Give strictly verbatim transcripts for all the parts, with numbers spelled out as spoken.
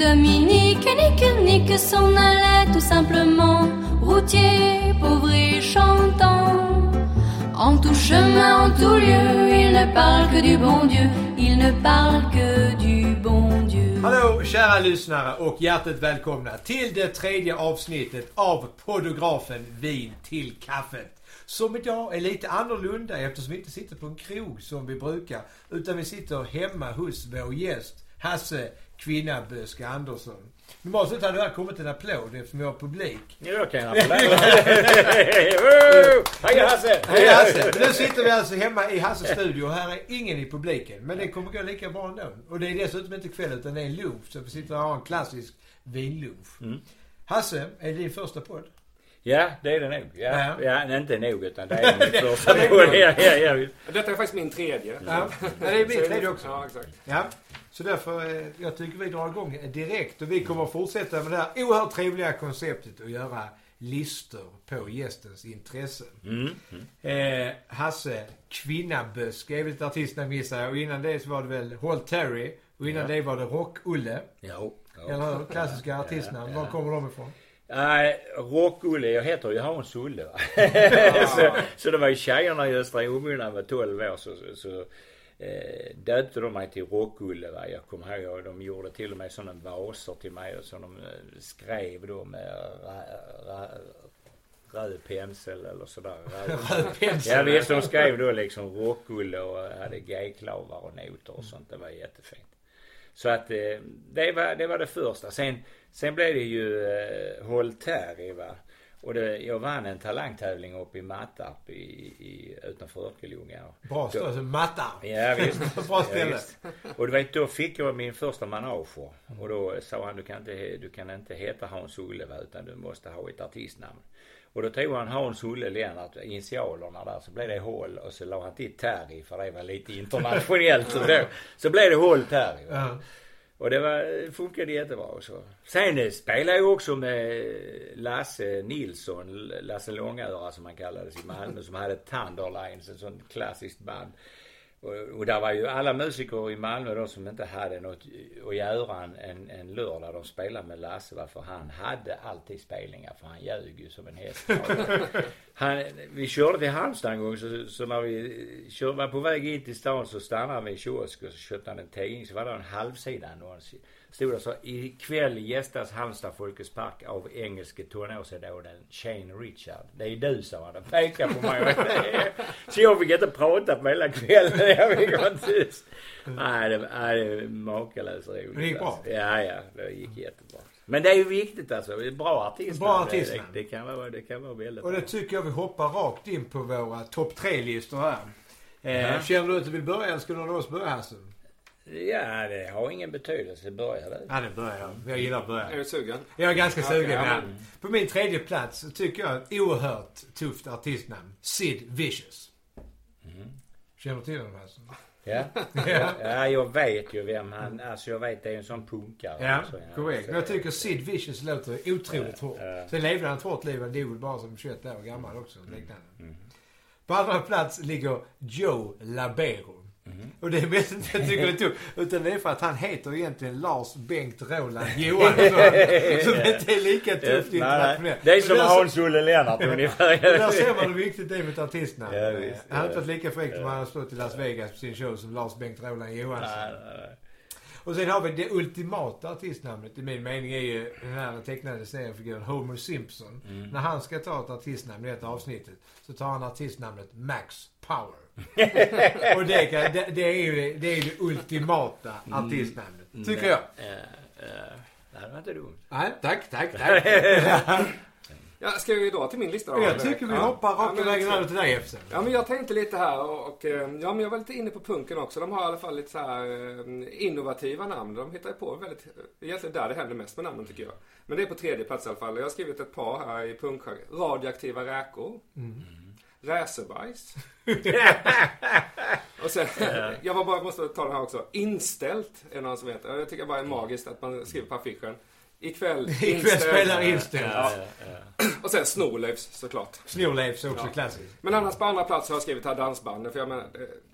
Dominique, nique, nique, s'en allait tout simplement. Routier, pauvre et chantant. En tout chemin, en tout lieu, il ne parle que du bon Dieu. Il ne parle que du bon Dieu. Hallå kära lyssnare och hjärtligt välkomna till det tredje avsnittet av podografen Vin till kaffet. Som idag är lite annorlunda eftersom vi inte sitter på en krog som vi brukar, utan vi sitter hemma hos vår gäst Hasse Kvinnaböske Andersson. Normalt sett hade det här kommit en applåd eftersom jag har publik. Ja, då kan jag applåd. Hej Hasse! Hej Hasse! Nu sitter vi alltså hemma i Hasses studio och här är ingen i publiken. Men det kommer gå lika bra ändå. Och det är dessutom inte kväll utan det är en lunch. Så vi sitter och har en klassisk vinlunch. Mm. Hasse, är det din första podd? Ja, det är det nog. Ja, ja. ja inte nog utan det är min första podd. Ja, ja, ja. Detta är faktiskt min tredje. Ja, det är min tredje också. Ja, exakt. Ja. Så därför, jag tycker vi drar igång direkt och vi kommer att fortsätta med det här oerhört trevliga konceptet att göra listor på gästens intressen. Mm. Mm. Eh, Hasse Kvinnaböske är väl ett artistnamn gissar jag, och innan det så var det väl Håll Terry och innan ja. det var det Rock-Olle. Ja. ja. Eller klassiska artistnamn, ja, ja. Var kommer de ifrån? Nej, äh, Rock-Olle, jag heter Johans Olle va? Ja. så, så det var ju tjejerna i Östra Åmyndan var tolv år så... så Eh, döpte de mig till Rock-Olle va? Jag kommer ihåg och de gjorde till och med sådana vaser till mig och så de skrev då med röd pensel eller sådär. Röd pensel? Ja visst, de skrev då liksom Rock-Olle och hade gayklavar och noter och sånt, det var jättefint. Så att eh, det, var, det var det första. Sen, sen blev det ju eh, Håll Terry va? Och det, jag vann en talangtävling uppe i Mattarp i, i, utanför Örkelljunga. Bra stort, alltså Mattarp! Ja visst. Bra ställe. Ja, visst. Och du vet, då fick jag min första manager. Och då sa han, du kan inte, du kan inte heta Hans Olle utan du måste ha ett artistnamn. Och då tog han Hans Olle Lennart, initialerna där, så blev det Håll och så la han till Terry för det var lite internationellt. så, då, så blev det Håll Terry. Uh-huh. Och det var, funkade jättebra också. Sen spelade jag också med Lasse Nilsson, Lasse Långaöra som han kallades i Malmö, som hade Tänderleins, en sån klassiskt band. Och, och där var ju alla musiker i Malmö då som inte hade något att göra en, en lördag de spelade med Lasse, varför han hade alltid spelningar, för han ljög ju som en häst. Han, vi körde till Halmstad en gång så, så när vi körde, var på väg in till stan så stannade vi i kiosk och så köpte han en tidning, så var det en halvsida annons. Stod det så, ikväll gästas Halmstad Folkets Park av engelske tonårsiden Shane Richard. Det är du, sa han, och pekar på mig. Så jag fick inte prata på hela kvällen, jag fick vara tyst. Nej, det var makalöst roligt. Det gick bra. Alltså. Ja, ja, det gick jättebra. Men det är ju viktigt alltså, det är bra artist. Bra artist. Det, det kan vara, det kan vara väldigt bra. Och det tycker jag vi hoppar rakt in på våra topp tre-listor här. Mm. Eh, känner du att du vill börja eller ska någon av oss börja här sen? Ja, det har ingen betydelse. Börjar det? Ja, det börjar. Jag gillar börjar. Är du sugen? Jag är ganska sugen, ja, ja. På min tredje plats tycker jag ett oerhört tufft artistnamn. Sid Vicious. Mm. Känner du till honom här? Ja. ja. ja, jag vet ju vem han... Alltså jag vet, det är en sån punkare. Ja, så, ja. Korrekt. Men jag tycker Sid Vicious låter otroligt ja, hårt. Ja. Sen levde han ett hårt liv. Han dog bara som tjugoett år gammal också. Mm. Mm. På andra plats ligger Joe Labero. Mm. Och det är mest inte jag tycker det är tufft, utan det är för att han heter egentligen Lars Bengt Roland Johansson. Så det är lika tufft internationellt. Det är som Hans-Olle Lennart ungefär. Där ser man hur viktigt det är med artisterna. Ja, visst, han har inte varit lika fräckt om han har stått i Las Vegas på sin show som Lars Bengt Roland Johansson. Nej, nej, nej. Och sen har vi det ultimata artistnamnet, i min mening, är ju den här tecknade seriefiguren Homer Simpson. Mm. När han ska ta ett artistnamn i ett avsnittet så tar han artistnamnet Max Power. Och det, kan, det, det är ju det, är det ultimata artistnamnet, mm. tycker jag. Mm. Det här var inte dumt. Nej, tack, tack, tack. Ja, ska vi då till min lista då? Jag tycker vi hoppar rakt ja, iväg över till dig, F C. Ja, men jag tänkte lite här och, och ja, men jag var lite inne på punken också. De har i alla fall lite så här innovativa namn. De hittar på väldigt, egentligen där det händer mest med namnen tycker jag. Men det är på tredje plats i alla fall. Jag har skrivit ett par här i punkten. Radioaktiva räkor. Mm. Racerbajs. Och sen, jag var bara, måste ta den här också. Inställt är någon som vet. Jag tycker bara är magiskt att man skriver på affischen. Ikväll, Ikväll spelar Inställt. Ja, ja, ja. Och sen Snowlaves såklart. Snowlaves är också ja. klassiskt. Men annars på andra plats har jag skrivit här dansbanden. För jag menar,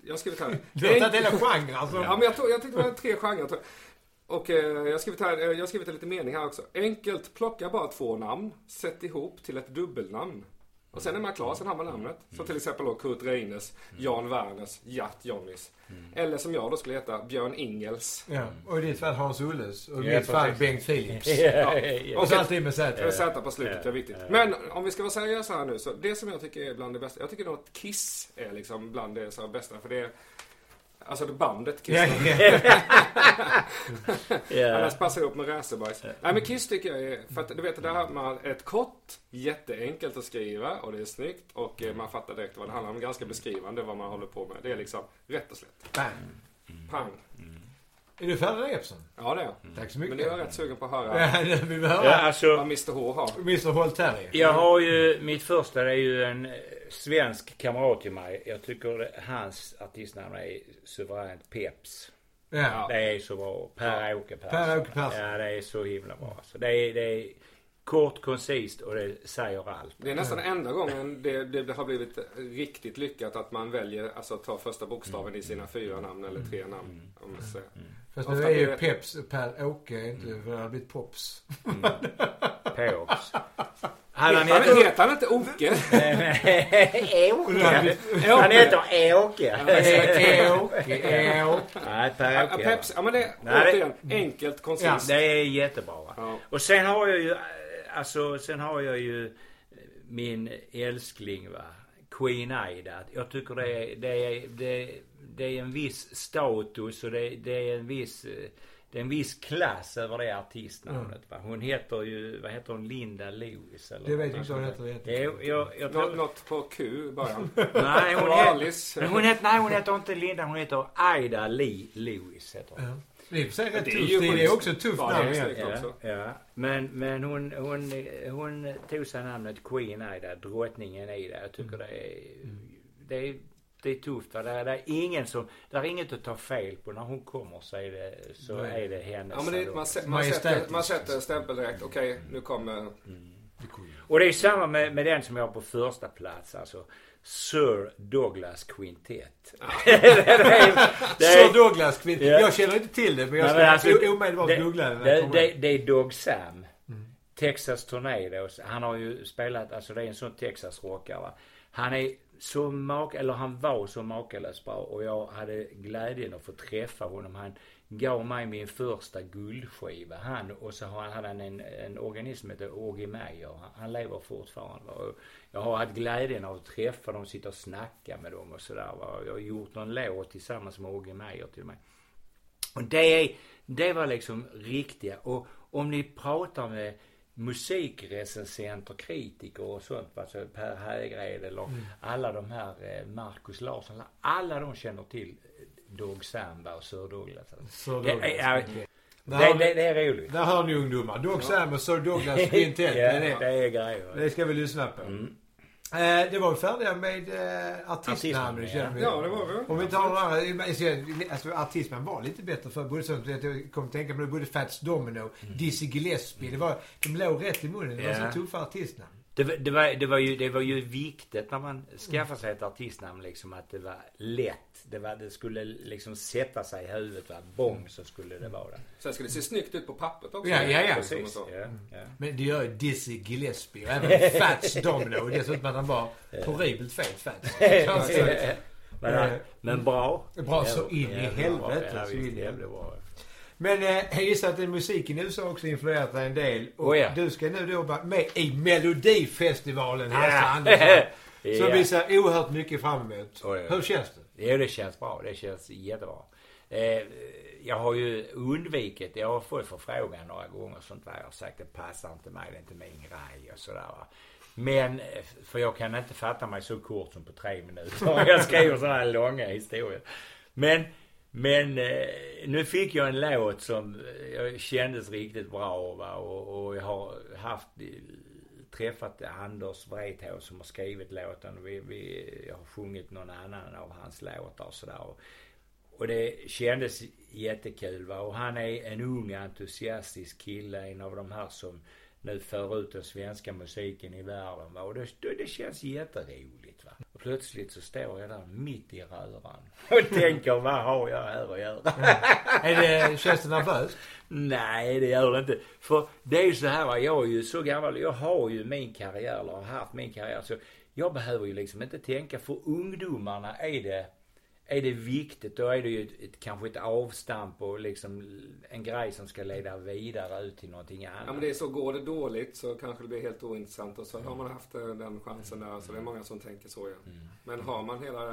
jag har skrivit här... Du har tagit hela genren alltså. Ja, men jag, tog, jag tyckte det var tre genrer. Och eh, jag har skrivit här, jag har skrivit en liten mening här också. Enkelt, plocka bara två namn. Sätt ihop till ett dubbelnamn. Och sen är man klar, sen har man namnet. Så till exempel då Kurt Reines, Jan Werners, Jatt Jonnis. Mm. Eller som jag då skulle heta Björn Ingels. Ja, och i ditt fall Hans Ulles. Och i mitt fall Bengt Philips. Ja. Ja. Och så alltid med Z. Z på slutet är viktigt. Men om vi ska vara seriösa här nu, så det som jag tycker är bland det bästa. Jag tycker nog att Kiss är liksom bland det så bästa. För det är, alltså det bandet Kiss. yeah. Annars passar jag upp med Racerbajs. Nej, men Kiss tycker jag är, för att du vet, där har man ett kort, jätteenkelt att skriva och det är snyggt och man fattar direkt vad det handlar om, ganska beskrivande vad man håller på med. Det är liksom rätt och slätt. Bang. Pang. Mm. Är du färdig, Epson? Ja, det är mm. Tack så mycket. Men jag är rätt sugen på att höra. Ja, vi behöver ja, alltså, vad mister H har. mister Håll Terry. Jag har ju, mitt första är ju en svensk kamrat till mig. Jag tycker det, hans artistnamn är suveränt Peps. Ja. Det är så bra. Per-Åke Persson. Ja, det är så himla bra. Så det är... Det är kort, koncist och det säger allt. Det är nästan enda gången det, det, det har blivit riktigt lyckat att man väljer alltså, att ta första bokstaven i sina fyra namn eller tre namn. Om man säger. Mm. Fast nu är ju det... Peps och Per-Åke inte mm. för det har blivit Pops. Mm. Pops. Han, han heter, heter, heter han inte Åke? Han heter Åke. Åke, Åke. Nej, Per-Åke. Peps, ja men det är enkelt, koncist. Ja, det är jättebra. Och sen har jag ju Alltså, sen har jag ju min älskling, va? Queen Ida. Jag tycker det är, det är, det är, det är en viss status och det, det, är en viss, det är en viss klass över det artistnamnet. Mm. Hon heter ju, vad heter hon? Linda Lewis? Eller det vet jag inte vad hon heter. Något på Q bara. Nej, hon heter, hon heter, nej, hon heter inte Linda, hon heter Ida Lee Lewis heter hon. Mm. Det är, det är, ju det är också tufft namn. Ja, ja. Men, men hon, hon, hon tog sig namnet Queen Ida, drottningen Ida. Jag tycker mm. det, är, det, är, det är tufft. Det är, det är ingen som, det är inget att ta fel på. När hon kommer så är det, så mm. är det hennes. Ja, men det, man, se, man, sätter, man sätter en stämpel direkt. Okej, okay, nu kommer... Mm. Och det är samma med, med den som jag har på första plats. Alltså. Sir Douglas Quintet. Sir Douglas Quintet. Jag känner inte till det, men jag skulle alltså, omedelbart googla det. Det, det, det är Dog Sam. Mm. Texas Tornadoes. Han har ju spelat, alltså det är en sån Texas-rockare. Han är så mak, eller han var så makalös bra och jag hade glädjen att få träffa honom. Han gav mig min första guldskiva. Han, och så har han, hade han en, en organism som heter Augie Meyers. Han, han lever fortfarande. Och jag har haft glädjen av att träffa dem, sitta och snacka med dem och sådär. Jag har gjort någon låt tillsammans med Augie Meyers till mig. Och det, är, det var liksom riktiga. Och om ni pratar med musikrecensenter, kritiker och sånt, alltså Per Hägred eller mm. alla de här, Markus Larsson, alla de känner till Dog Samba och Sir Douglas. Sir Douglas. Det, är, det, det, det är roligt. Där har ni ungdomar. Dog Samba och Sir Douglas Quintet. Ja, det, det är grejer. Det ska vi lyssna på. Mm. Eh, det var vi färdiga med eh, artistnamn. Ja. ja, det var vi. Om vi tar några, alltså, artistnamn var lite bättre för både som jag kom att tänka på både Fats Domino, mm. Dizzy Gillespie. Det var, de låg rätt i munnen. Det var yeah. så tuffa artistnamn. Det, det, var, det, var ju, det var ju viktigt när man skaffade sig ett artistnamn liksom, att det var lätt. Det, var, det skulle liksom sätta sig i huvudet. Va? Bång så skulle det vara. Sen skulle det se snyggt ut på pappret också. Ja, ja, ja. Precis. Ja, ja. Men det gör ju Dizzy Gillespie och även Fats Domino. Och dessutom att han var horribelt fel Fats. Men, men bra. Bra så in i helvete. Ja, så in i helvete. Men eh, jag gissar att musiken i U S A också influerat dig en del. Och oh ja. Du ska nu då vara med i Melodifestivalen, Hasse ja. Andersson. Så ja. Vi ser oerhört mycket fram emot. Oh ja. Hur känns det? Jo, det känns bra. Det känns jättebra. Eh, jag har ju undvikit, jag har fått förfrågan några gånger och sånt där. Jag har sagt, det passar inte mig, det är inte min grej och sådär. Men, för jag kan inte fatta mig så kort som på tre minuter. Jag skriver sådana här långa historier. Men... Men eh, nu fick jag en låt som jag kändes riktigt bra, va? Och, och jag har haft träffat Anders Wrethov som har skrivit låten. Vi, vi jag har sjungit någon annan av hans låtar och sådär. Och, och det kändes jättekul, va? Och han är en ung entusiastisk kille, en av de här som nu för ut den svenska musiken i världen, va? Och det, det känns jätteroligt, va? Och plötsligt så står jag där mitt i röran och tänker, vad har jag här att göra? Är det, känns det nervöst? Nej, det gör det inte. För det är ju så här, va? Jag är ju så gammal, jag har ju min karriär, eller har haft min karriär, så jag behöver ju liksom inte tänka. För ungdomarna är det är det viktigt, då är det ju ett, ett, kanske ett avstamp och liksom en grej som ska leda vidare ut till någonting annat. Ja, men det är så, går det dåligt så kanske det blir helt ointressant och så mm. har man haft den chansen där, så det är många som tänker så, ja. Mm. Men har man hela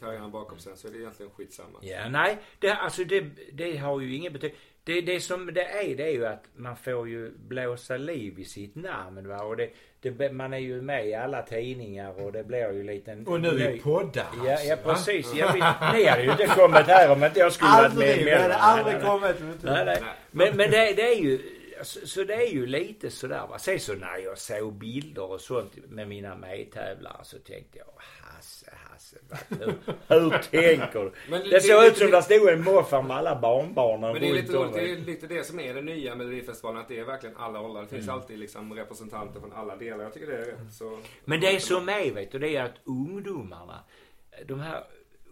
karriären bakom sig så är det egentligen skitsamma. Ja, nej, det, alltså det, det har ju ingen betydelse. Det, det som det är, det är ju att man får ju blåsa liv i sitt namn, va? Och det, det, man är ju med i alla tidningar och det blir ju liten... Och nu i poddar. Ja, ja, precis. Jag vill, ni hade ju inte kommit här om inte jag skulle varit med. Aldrig, jag hade aldrig kommit. Med. Nej, nej. Men, men det, det är ju... Så, så det är ju lite sådär, va? Sen så när jag såg bilder och sånt med mina medtävlare så tänkte jag, Hasse, Hasse, vad, hur, hur tänker du? Men det, det såg ut som det stod en morfar med alla barnbarnen. Men det är, lite, och... det är lite det som är det nya med Melodifestivalen, att det är verkligen alla åldrar. Det finns mm. alltid liksom representanter från alla delar. Jag tycker det är rätt så... Men det är som är, vet du, det är att ungdomarna, de här...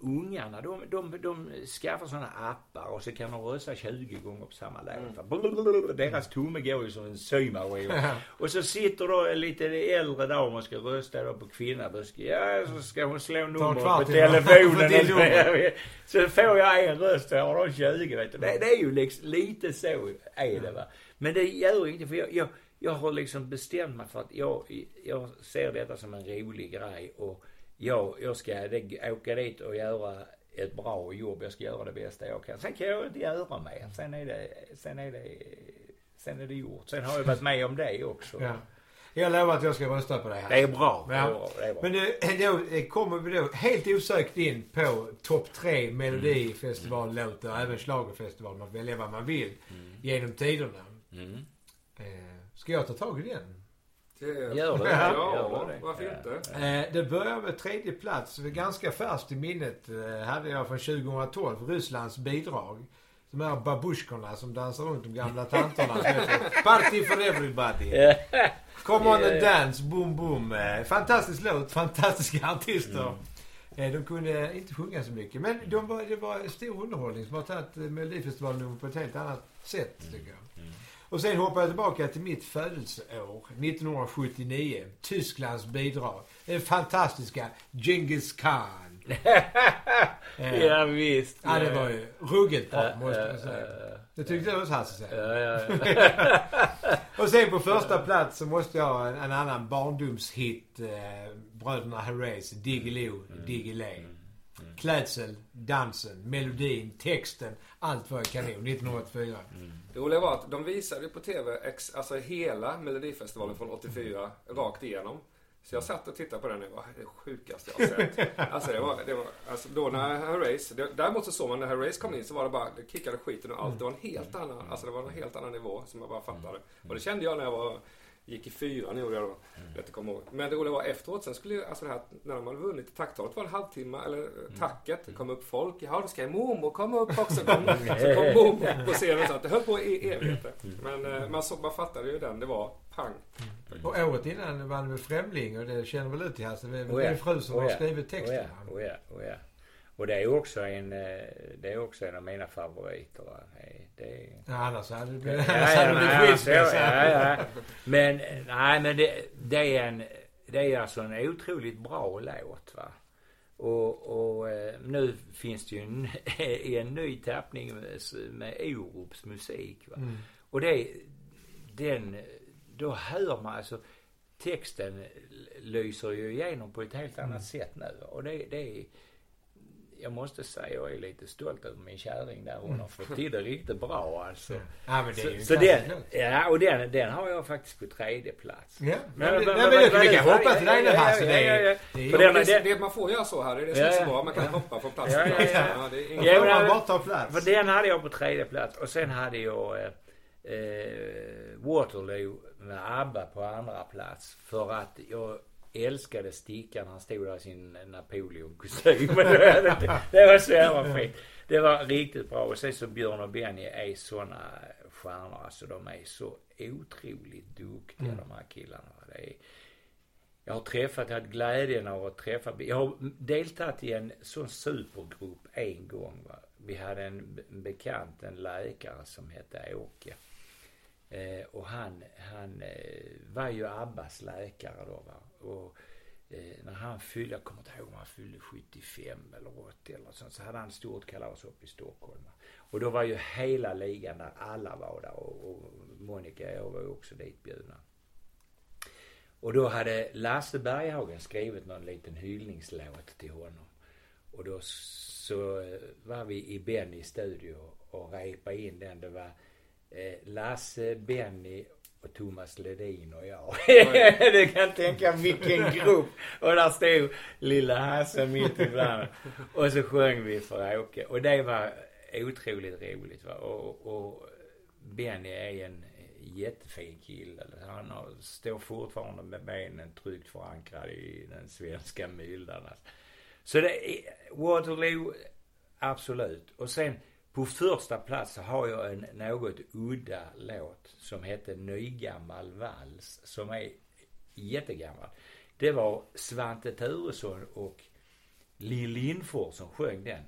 ungarna, de, de, de skaffar sådana appar och så kan de rösta tjugo gånger på samma låt. Deras tumme går ju som en symaskiva. Och så sitter då en lite äldre dam och ska rösta då på Kvinnaböske. Ja, så ska hon slå nummer på telefonen. Så får jag en röst och har de tjugo, vet du. Det, det är ju liksom, lite så är det, va. Men det gör ju inte, för jag, jag, jag har liksom bestämt mig för att jag, jag ser detta som en rolig grej och Ja, jag ska det, åka dit och göra ett bra jobb. Jag ska göra det bästa jag kan. Sen kan jag inte göra mer. Sen är det, sen är det, sen är det gjort. Sen har jag varit med om det också. Ja. Jag lovar att jag ska rösta på det här. Det är bra. Ja. Det är bra, det är bra. Men nu, då kommer vi då helt osökt in på topp tre Melodifestivallåtar, mm. även Schlagerfestivalen. Man väljer vad man vill mm. genom tiderna. Mm. Ska jag ta tag i den? Gör det, gör det. Ja, varför inte? Eh, det börjar med tredje plats. Ganska färskt i minnet eh, hade jag från tjugohundratolv Rysslands bidrag. De här babuskorna som dansar runt de gamla tantorna. Party for everybody. Come on and dance, boom boom. Eh, fantastisk låt, fantastiska artister. Mm. Eh, de kunde inte sjunga så mycket. Men de var, det var stor underhållning som har tagit Melodifestivalen på ett helt annat sätt, tycker jag. Mm. Och sen hoppar jag tillbaka till mitt födelseår, nittonhundrasjuttionio. Tysklands bidrag. Den fantastiska Genghis Khan. Ja, visst. Ja, det var ju ruggigt bra, måste jag säga. Det tyckte jag också Hasse säga. Och sen på första plats så måste jag ha en, en annan barndomshit. Eh, Bröderna Herreys, Diggiloo, Diggiley. Klädsel, dansen, melodin, texten, allt var kanon, nittonhundraåttiofyra. Mm. Det roliga var att de visade på tv ex, alltså hela Melodifestivalen från åttiofyra rakt igenom. Så jag satt och tittade på den och var det sjukaste jag har sett. Alltså det var, det var alltså då när Herreys, det, däremot så såg man när Herreys kom in så var det bara, det kickade skiten och allt. Det var en helt annan, alltså det var en helt annan nivå som jag bara fattade. Och det kände jag när jag var gick i fyran gjorde jag då. Mm. Jag kommer ihåg. Men det roliga var efteråt, sen skulle ju, alltså det här, när de hade vunnit tacktalet var en halvtimme, eller mm. tacket, det kom upp folk, ja då ska ju mormor komma upp också, kom, så kom mormor på scenen så att det höll på i evigheter. Men eh, man, så, man fattade ju den, det var pang. Mm. Och året innan vann vi Främling och det känner väl ut i halsen, det var en fru som har skrivit texten. Oh ja, oh ja. Och det är också en det är också en av mina favoriter. Det är... Ja, annars hade det blivit skitmässigt. Men nej, men det, det är en det är alltså en otroligt bra låt, va. Och, och nu finns det ju en, en ny tappning med Orups musik, va. Mm. Och det den då hör man alltså texten lyser ju igenom på ett helt annat mm. sätt nu, och det det är, jag måste säga jag är lite stolt över min kärring där, hon har fått till det riktigt bra alltså. Ja, men det är ju så, så den, ja, och den, den har jag faktiskt på tredje plats. Ja, men, men, men, men, men du kan hoppa till den här så det är det, det man får göra så här, det är det som ja, är så bra, man kan ja, hoppa från plats. Ja, ja, ja. Ja, det är ingen ja, men, man tar plats. För den hade jag på tredje plats och sen hade jag eh, eh, Waterloo med Abba på andra plats för att jag älskade stickan, han stod där i sin Napoleon-kostym. Det var så jävla fint. Det var riktigt bra. Och sen så Björn och Benny är sådana stjärnor. Alltså de är så otroligt duktiga mm. de här killarna. Det är, jag har träffat, jag har haft glädjen av att träffa. Jag har deltagit i en sån supergrupp en gång. Va? Vi hade en bekant, en läkare som hette Åke. Eh, och han, han eh, var ju Abbas läkare då, va? Och eh, när han fyllde, jag kommer inte ihåg om han fyllde sjuttiofem eller åttio eller sånt, så hade han stort kalas upp i Stockholm, va? Och då var ju hela ligan där, alla var där och, och Monica och jag var ju också dit bjudna. Och då hade Lasse Berghagen skrivit någon liten hyllningslåt till honom. Och då så eh, var vi i Benny studio och repade in den, det var Lasse, Benny och Thomas Ledin och jag. Du kan tänka vilken grupp. Och där stod lilla Hasse mitt ibland. Och så sjöng vi för Åke. Och det var otroligt roligt, va? Och, och Benny är en jättefin kille. Han har, står fortfarande med benen tryggt förankrad i den svenska myllan. Så det är Waterloo, absolut. Och sen på första plats har jag en något udda låt som heter Nygammal vals, som är jättegammal. Det var Svante Turesson och Lill Lindfors som sjöng den.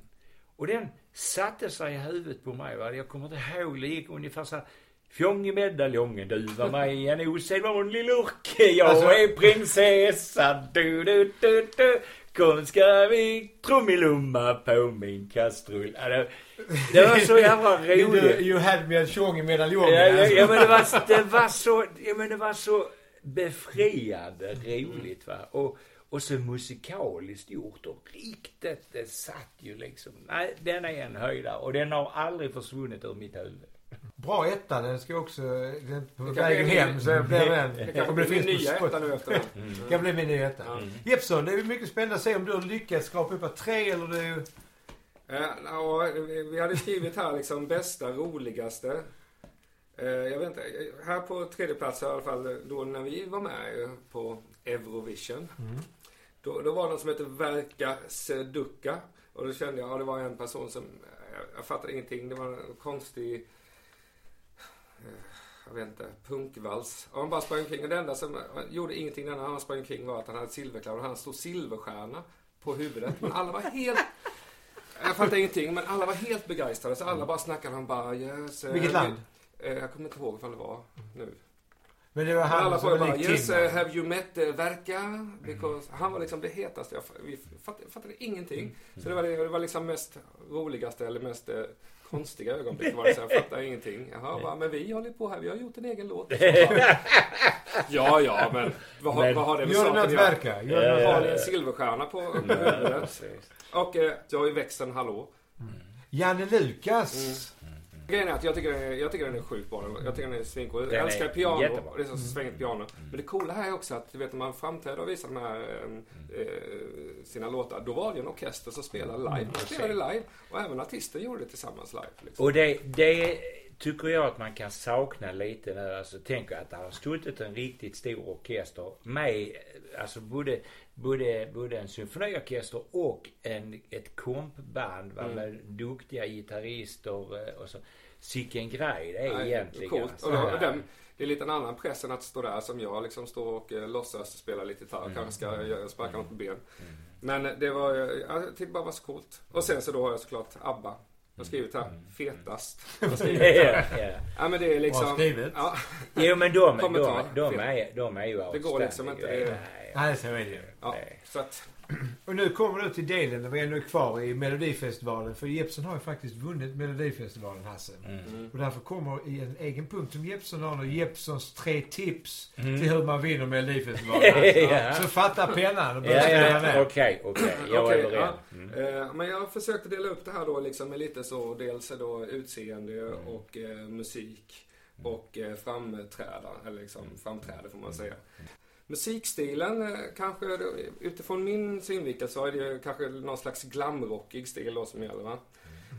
Och den satte sig i huvudet på mig. Va? Jag kommer inte ihåg, det gick ungefär så här. Fjong i medaljongen, du var mig en osedvanlig lurke. Jag alltså, är prinsessa, du, du, du, du. Kom ska vi trummilumma på min kastrull. Alltså, det var så jävla roligt. You had me a song i medaljongen. Ja, ja, ja, men det var, det var så, ja, men det var så befriande roligt, va. Och, och så musikaliskt gjort och riktigt, det satt ju liksom. Nej, den är en höjdare och den har aldrig försvunnit ur mitt huvud. Bra etta, den ska också den på vägen hem, så jag blir den. Det kan bli min nya etta nu efteråt. Mm. Det kan bli min nya etta. Mm. Jeppsson, det är mycket spännande att se om du lyckas skrapa upp tre eller du... Ja, och vi hade skrivit här liksom bästa, roligaste. Jag vet inte, här på tredje plats i alla fall, då när vi var med på Eurovision. Mm. Då, då var det någon som hette Verka Seducka. Och då kände jag, ja, det var en person som, jag fattade ingenting, det var en konstig... jag vet inte, punkvals. Och han bara sprang kring, och det enda som gjorde ingenting när han sprang kring var att han hade silverklär och han stod silverstjärna på huvudet. Men alla var helt, jag fattade ingenting, men alla var helt begeistrade. Så alla bara snackade, han bara yes. Vilket land? Jag, jag kommer inte ihåg vad det var nu. Men det var han, alla som var bara, yes, uh, have you met uh, Verka? Because han var liksom det hetaste. Jag vi fattade, fattade ingenting. Så det var, det var liksom mest roligaste eller mest... Uh, konstiga ögonblick var det, så jag fattar ingenting. Jaha, va, men vi håller på här, vi har gjort en egen låt. Ja, ja, men vad, men, vad har det med saken att verka? Gör ja, ja, har ni en silverstjärna på huvudet? Och eh, jag är växeln, hallå. Mm. Janne Lukas. Mm. Mm. Grejen är att jag tycker, jag tycker den är sjukt bra. Jag tycker den är svinkor. Jag älskar piano. Jättebra. Det är så svängt piano. Men det coola här är också att, du vet, när man framträder och visar de här eh, sina låtar, då var det en orkester som spelade live. De spelade live och även artister gjorde det tillsammans live. Liksom. Och det, det tycker jag att man kan sakna lite nu. Alltså, tänk att det har stått en riktigt stor orkester med, alltså både, både, både en symfoniorkester och en, ett kompband mm. med duktiga gitarrister och så. Sicken grej det är. Nej, egentligen. Alltså. Och då, den, det är lite en annan press än att stå där som jag liksom står och eh, låtsas spela lite gitarr. Mm. Kanske ska sparka något på ben. Mm. Men det var, jag tyckte bara var så coolt. Och sen så då har jag såklart Abba. Jag har skrivit här, fetast. Jag skrivit här. yeah, yeah. Ja, men det är liksom... Bra skrivet. Ja. Jo, men de, de, de, de, är, de är ju avständiga. Det går liksom inte. Nej, nej. nej så är det ju. Ja, så att... Och nu kommer du till delen där vi är nu kvar i Melodifestivalen. För Jeppsson har ju faktiskt vunnit Melodifestivalen, Hasse. Mm. Och därför kommer i en egen punkt som Jeppsson har nu, Jeppssons tre tips mm. till hur man vinner Melodifestivalen. Alltså, ja. Så fatta pennan och börja skriva ner. Okej, okej. Jag är beredd. Mm. Eh, men jag försökte dela upp det här då liksom med lite så, dels då utseende mm. och eh, musik och eh, framträda, eller liksom framträde får man säga. Musikstilen, kanske utifrån min synvinkel så är det kanske någon slags glamrockig stil då som gäller, va?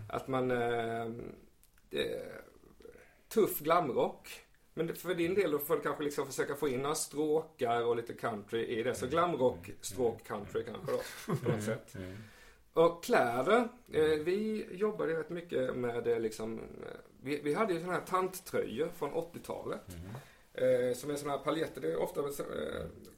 Att man... Eh, tuff glamrock. Men för din del då får du kanske liksom försöka få in några stråkar och lite country i det. Så glamrock, stråk, country kanske då, på något sätt. Och kläder. Eh, vi jobbade rätt mycket med liksom... Vi, vi hade ju sådana här tanttröjor från åttiotalet. Eh, som är sådana här paljetter. Det är ofta eh,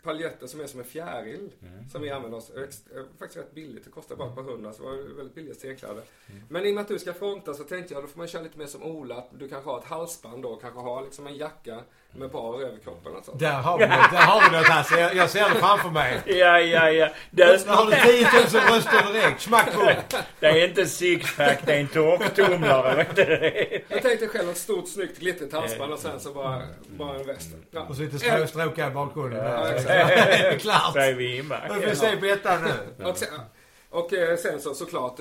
paljetter som är som en fjäril mm. som vi använder oss. Ex, eh, faktiskt rätt billigt. Det kostar bara ett par hundra, så var det väldigt billiga stenkläder. Mm. Men i och med att du ska fronta så tänkte jag, då får man köra lite mer som Ola. Du kanske har ett halsband då, kanske ha liksom en jacka med bar överkroppen och sånt. Där har vi det, där har vi det här. Jag, jag ser det framför mig. ja, ja, ja. Där har du tiotusen röster direkt. Smack på. Det är inte sixpack, det är en torktumlare. Jag tänkte själv ett stort, snyggt, glittrigt halsband och sen så bara, bara en väst. Ja. Och så lite ströstråkar i balkonen. Ja, exakt. Det är klart. Det är vi i marken. Vi får se på detta nu. Och sen, och sen så såklart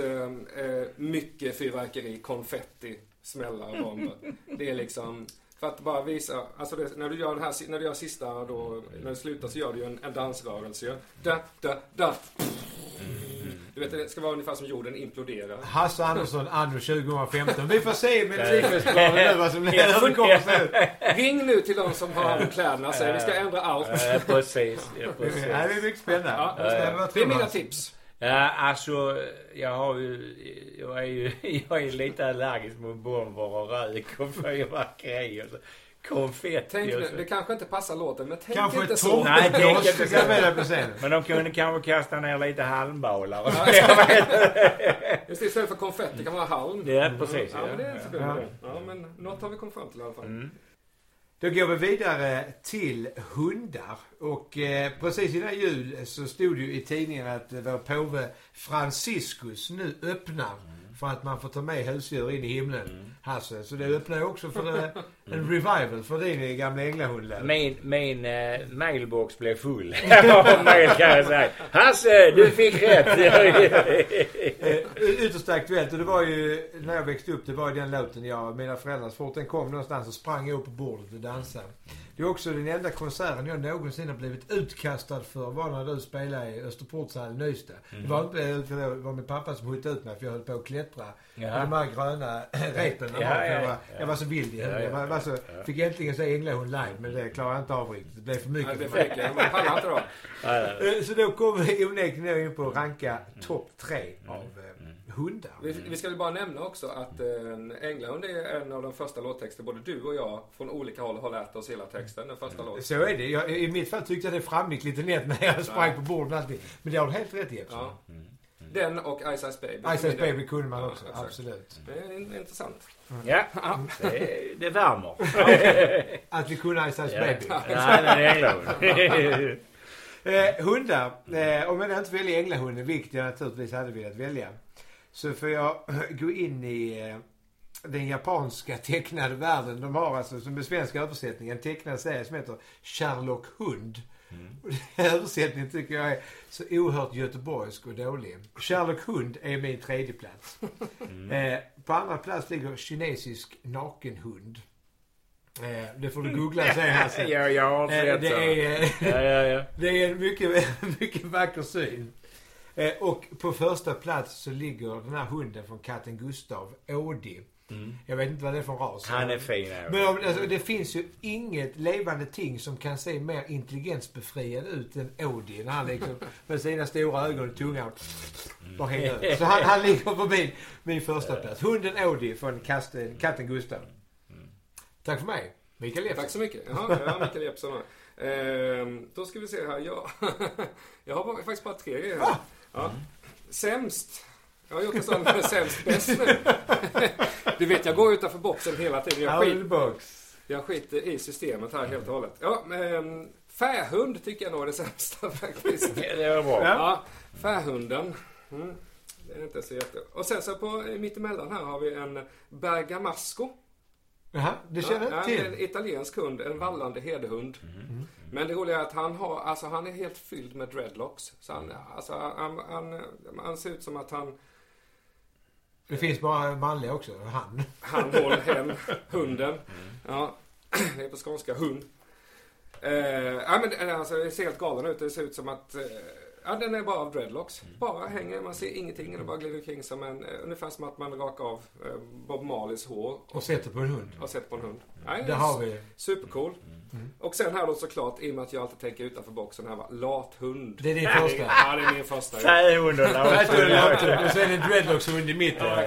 mycket fyrverkeri, konfetti, smällar och bomber. Det är liksom... För att bara visa, alltså det, när du gör den här, när du gör sista då, när du slutar så gör du ju en, en dansrörelse. Da, da, da. Du vet, det ska vara ungefär som jorden imploderar. Hasse Andersson, anno tjugo femton. Vi får se med Melodifestivalen nu vad som händer. Ring nu till de som har kläderna, säger vi ska ändra allt. Ja, precis. Ja, precis. Det är mycket spännande. Ja, det är mina tips. Ja, alltså, jag har ju, jag är ju, jag är lite allergisk mot bomber och rök och fyrverkeri och så. Konfetti. Tänk, och så. Det kanske inte passar låten, men tänk kanske inte så. Nej, tänk inte så. Men de kunde kanske kasta ner lite halmbollar. Just det, istället för konfetti kan man ha halm. Ja, precis. Ja, ja. Men det är inte så dumt. Ja. Ja, men något har vi kommit fram till i alla fall. Mm. Då går vi vidare till hundar och eh, precis innan jul så stod det ju i tidningen att vår påve Franciscus nu öppnar mm. för att man får ta med husdjur in i himlen, mm. Hasse. Så det öppnar också för eh, en revival för din gamla änglahund. Min, min eh, mailbox blev full. Mail kan jag säga. Hasse, du fick rätt. Ytterst aktuellt, och det var ju när jag växte upp, det var ju den låten jag och mina föräldrar, så fort den kom någonstans och sprang upp på bordet och dansade. Det är också den enda konserten jag någonsin har blivit utkastad för, var när du spelade i Österportshallen Nystad. Mm. Det var inte, det var min pappa som hittade ut mig för jag höll på att klättra med de här gröna repen. Ja, ja, ja. Jag, var, jag var så vild i henne. Jag var så, fick äntligen se Änglahund live, men det klarade jag inte av riktigt. Det blev för mycket. Nej, det blev för mycket. Jag pallar inte då. Så då kommer vi onekligen in på att ranka topp tre av hundar. Vi, vi ska väl bara nämna också att äh, Änglahund är en av de första låttexter både du och jag från olika håll har lärt oss hela texten, den första låten. Så är det. Jag, i mitt fall tyckte jag det framgick lite nätt när jag sprang på bordet alltid. Men det har helt rätt i. Ja. Mm. Den och Ice Ice Baby. Ice Ice Baby kunde man också, ja, absolut. Det är intressant. Mm. Ja, det, det värmer. Att vi kunde Ice Ice Baby. Ja, det är Änglahund. eh, hundar, eh, om jag inte väljer Änglahunden, vilket jag naturligtvis hade velat välja, så får jag gå in i den japanska tecknade världen. De har alltså, som i svenska översättningen, en tecknad serie som heter Sherlock Hund. Mm. Och den här översättningen tycker jag är så oerhört göteborgsk och dålig. Sherlock Hund är min tredje plats. Mm. Eh, på andra plats ligger kinesisk nakenhund. Eh, det får du googla sen här sen. Ja, jag har eh, det, är, ja, ja, ja. Det är en mycket, mycket vacker syn. Eh, och på första plats så ligger den här hunden från katten Gustav, Ådi. Mm. Jag vet inte vad det är för ras. Han är fin. Men alltså, det finns ju inget levande ting som kan se mer intelligensbefriad ut än Ådi. När han liksom med sina stora ögon och tungan bara hänger ut. Så han, han ligger på min, min första plats. Hunden Ådi från katten, katten Gustav. Mm. Tack för mig, Mikael Jeppsson. Tack så mycket. Ja, ja, Mikael Jeppsson. Ehm, då ska vi se här. Jag, jag har faktiskt bara tre grejer här. Ja. Sämst. Jag har gjort en sån för sämst bäst nu. Du vet, jag går utanför boxen hela tiden. Jag skiter, jag skiter i systemet här helt och hållet. Ja, men färhund tycker jag nog är det sämsta faktiskt. Det är bra. Ja, färhunden. Mm. Det är inte så jätte. Och sen så på mittemellan här har vi en bergamasco. Jaha, det känner ja, till. En italiensk hund, en vallande hederhund. Mm. Men det roliga är att han har, alltså han är helt fylld med dreadlocks. Så han, alltså, han, han, han ser ut som att han... Det finns bara manliga också, han. Han håller hem hunden. Mm. Ja, det är på skånska, hund. Eh, ja, men alltså det ser helt galen ut. Det ser ut som att... Eh, ja, den är bara av dreadlocks. Bara hänger, man ser ingenting. Det bara glider kring som en... Ungefär som att man rakar av Bob Marleys hår. Och, och sätter på en hund. Och sätter på en hund. Nej, det har vi. Supercool. Mm. Och sen här då såklart, i och med att jag alltid tänker utanför boxen här, va, lathund. Det är din första. Ja, det är min första. Färghund och lathund. Och sen en dreadlockshund i mitten.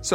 So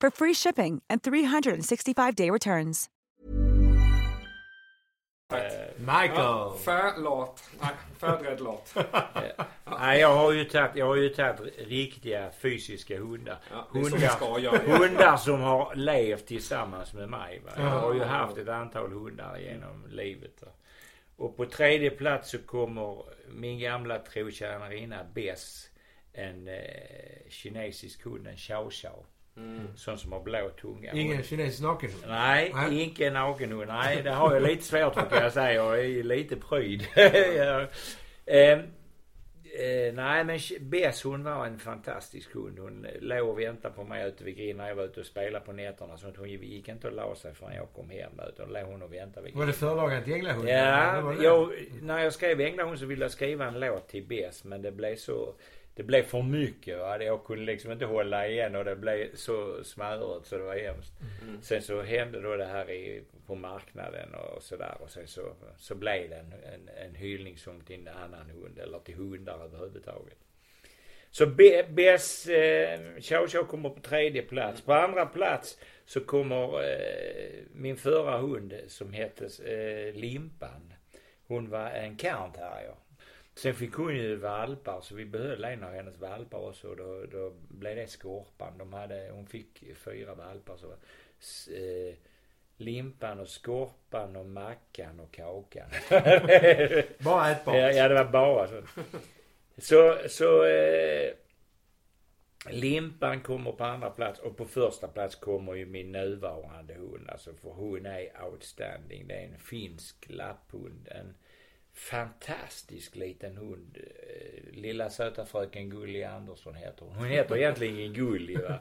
for free shipping and three sixty-five day returns. Michael! Förlåt. Nej, förberedd låt. Nej, jag har ju tagit, jag har ju tagit riktiga fysiska hundar. Ja, hundar, som hundar som har levt tillsammans med mig. Va? Jag har ju haft ett antal hundar genom livet. Va? Och på tredje plats så kommer min gamla trotjänarina Bess, en eh, kinesisk hund, en chow chow. Mm. Sån som har blå tunga. Ingen kinesisk nakenhund? Nej, nej. Inte nakenhund. Nej, det har jag lite svårt för, kan jag säga. Jag är lite pryd. eh, Eh, nej, men Beshorn var en fantastisk hund. Hon låg och väntade på mig ute vid grinden när jag var ute och spelade på nätterna. Så att hon gick inte och la sig förrän jag kom hem. Utan låg hon och väntade vid grinden. Var det förlagat till Änglahund? Ja, jag, när jag skrev Änglahund så ville jag skriva en låt till Bess. Men det blev så... Det blev för mycket. Va? Jag kunde liksom inte hålla igen och det blev så smörigt så det var hemskt. Mm. Sen så hände då det här i, på marknaden och sådär. Och sen så, så blev det en, en, en hyllningssång till en annan hund eller till hundar överhuvudtaget. Så Bess eh, Chow Chow kommer på tredje plats. På andra plats så kommer eh, min förra hund som heter eh, Limpan. Hon var en Cairnterrier. Sen fick hon ju valpar så vi behöll en av hennes valpar också och då, då blev det Skorpan. De hade, hon fick fyra valpar så eh, Limpan och Skorpan och Mackan och Kakan. Bara ett par. Ja, det var bara så. Så, så eh, Limpan kommer på andra plats och på första plats kommer ju min nuvarande hund. Alltså för hon är outstanding. Det är en finsk lapphund, en fantastisk liten hund. Lilla söta fröken Gulli Andersson heter hon. Hon heter egentligen Gulli, va.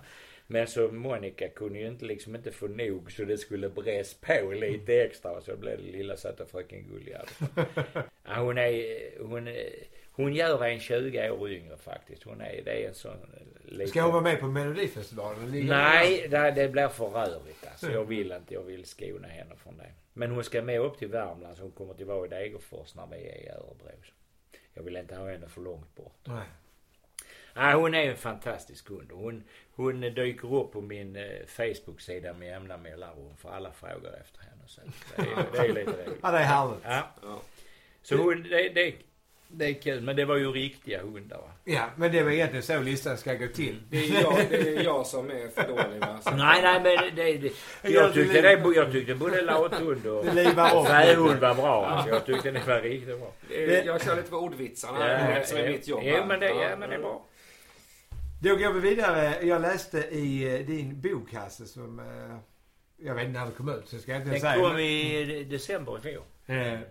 Men så Monica kunde ju inte liksom inte få nog så det skulle bres på lite extra så blev det lilla söta fröken Gulli Andersson. Ja, hon är hon hon gör en tjugo år yngre faktiskt. Hon är det är en sån liten... Ska hon vara med på Melodifestivalen? Nej, det, det blir för rörigt alltså. Jag vill inte, jag vill skona henne från det. Men hon ska med upp till Värmland så hon kommer till vara i Degerfors när vi är i Örebro. Jag vill inte ha henne för långt bort. Nej. Ah, hon är en fantastisk hund. Hon, hon dyker upp på min Facebook-sida med jämna mellanrum för alla frågor efter henne. Så det, är, det är lite roligt. Ja, det är härligt. Ja. Så hon, det, det, det är kul. Men det var ju riktiga hundar, va? Ja, men det var egentligen så listan ska gå till. Det är jag, det är jag som är för dålig. nej, nej, men det, det, jag, tyckte det, jag tyckte både lathund och färghund var bra. Alltså, jag tyckte det var riktigt bra. Jag kör lite på ordvitsarna ja, som är mitt jobb. Ja, men det, ja, men det är bra. Då går vi vidare. Jag läste i din bok, Hasse, som... Jag vet inte när det kom ut, så ska jag inte den säga. Den kom i december i år.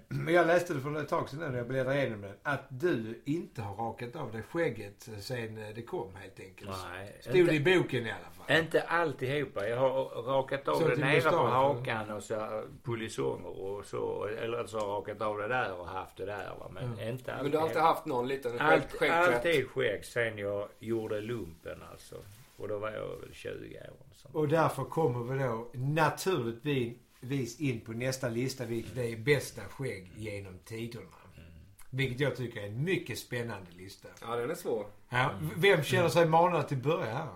Men jag läste det för ett tag sedan när jag bläddrade igenom den. Att du inte har rakat av det skägget sen det kom, helt enkelt. Nej. Stod inte, i boken i alla fall. Inte alltihopa. Jag har rakat av så det nere på hakan och så polisonger och så. Eller så har jag rakat av det där och haft det där. Va? Men, mm. inte men du har alltid haft någon liten skägg, skägg. Alltid skägg sen jag gjorde lumpen alltså. Och då var jag väl tjugo år. Och, och därför kommer vi då naturligtvis in på nästa lista, vilket är bästa skägg genom tiderna. Mm. Vilket jag tycker är en mycket spännande lista. Ja, den är svår. Ja, vem känner sig manad till börja här?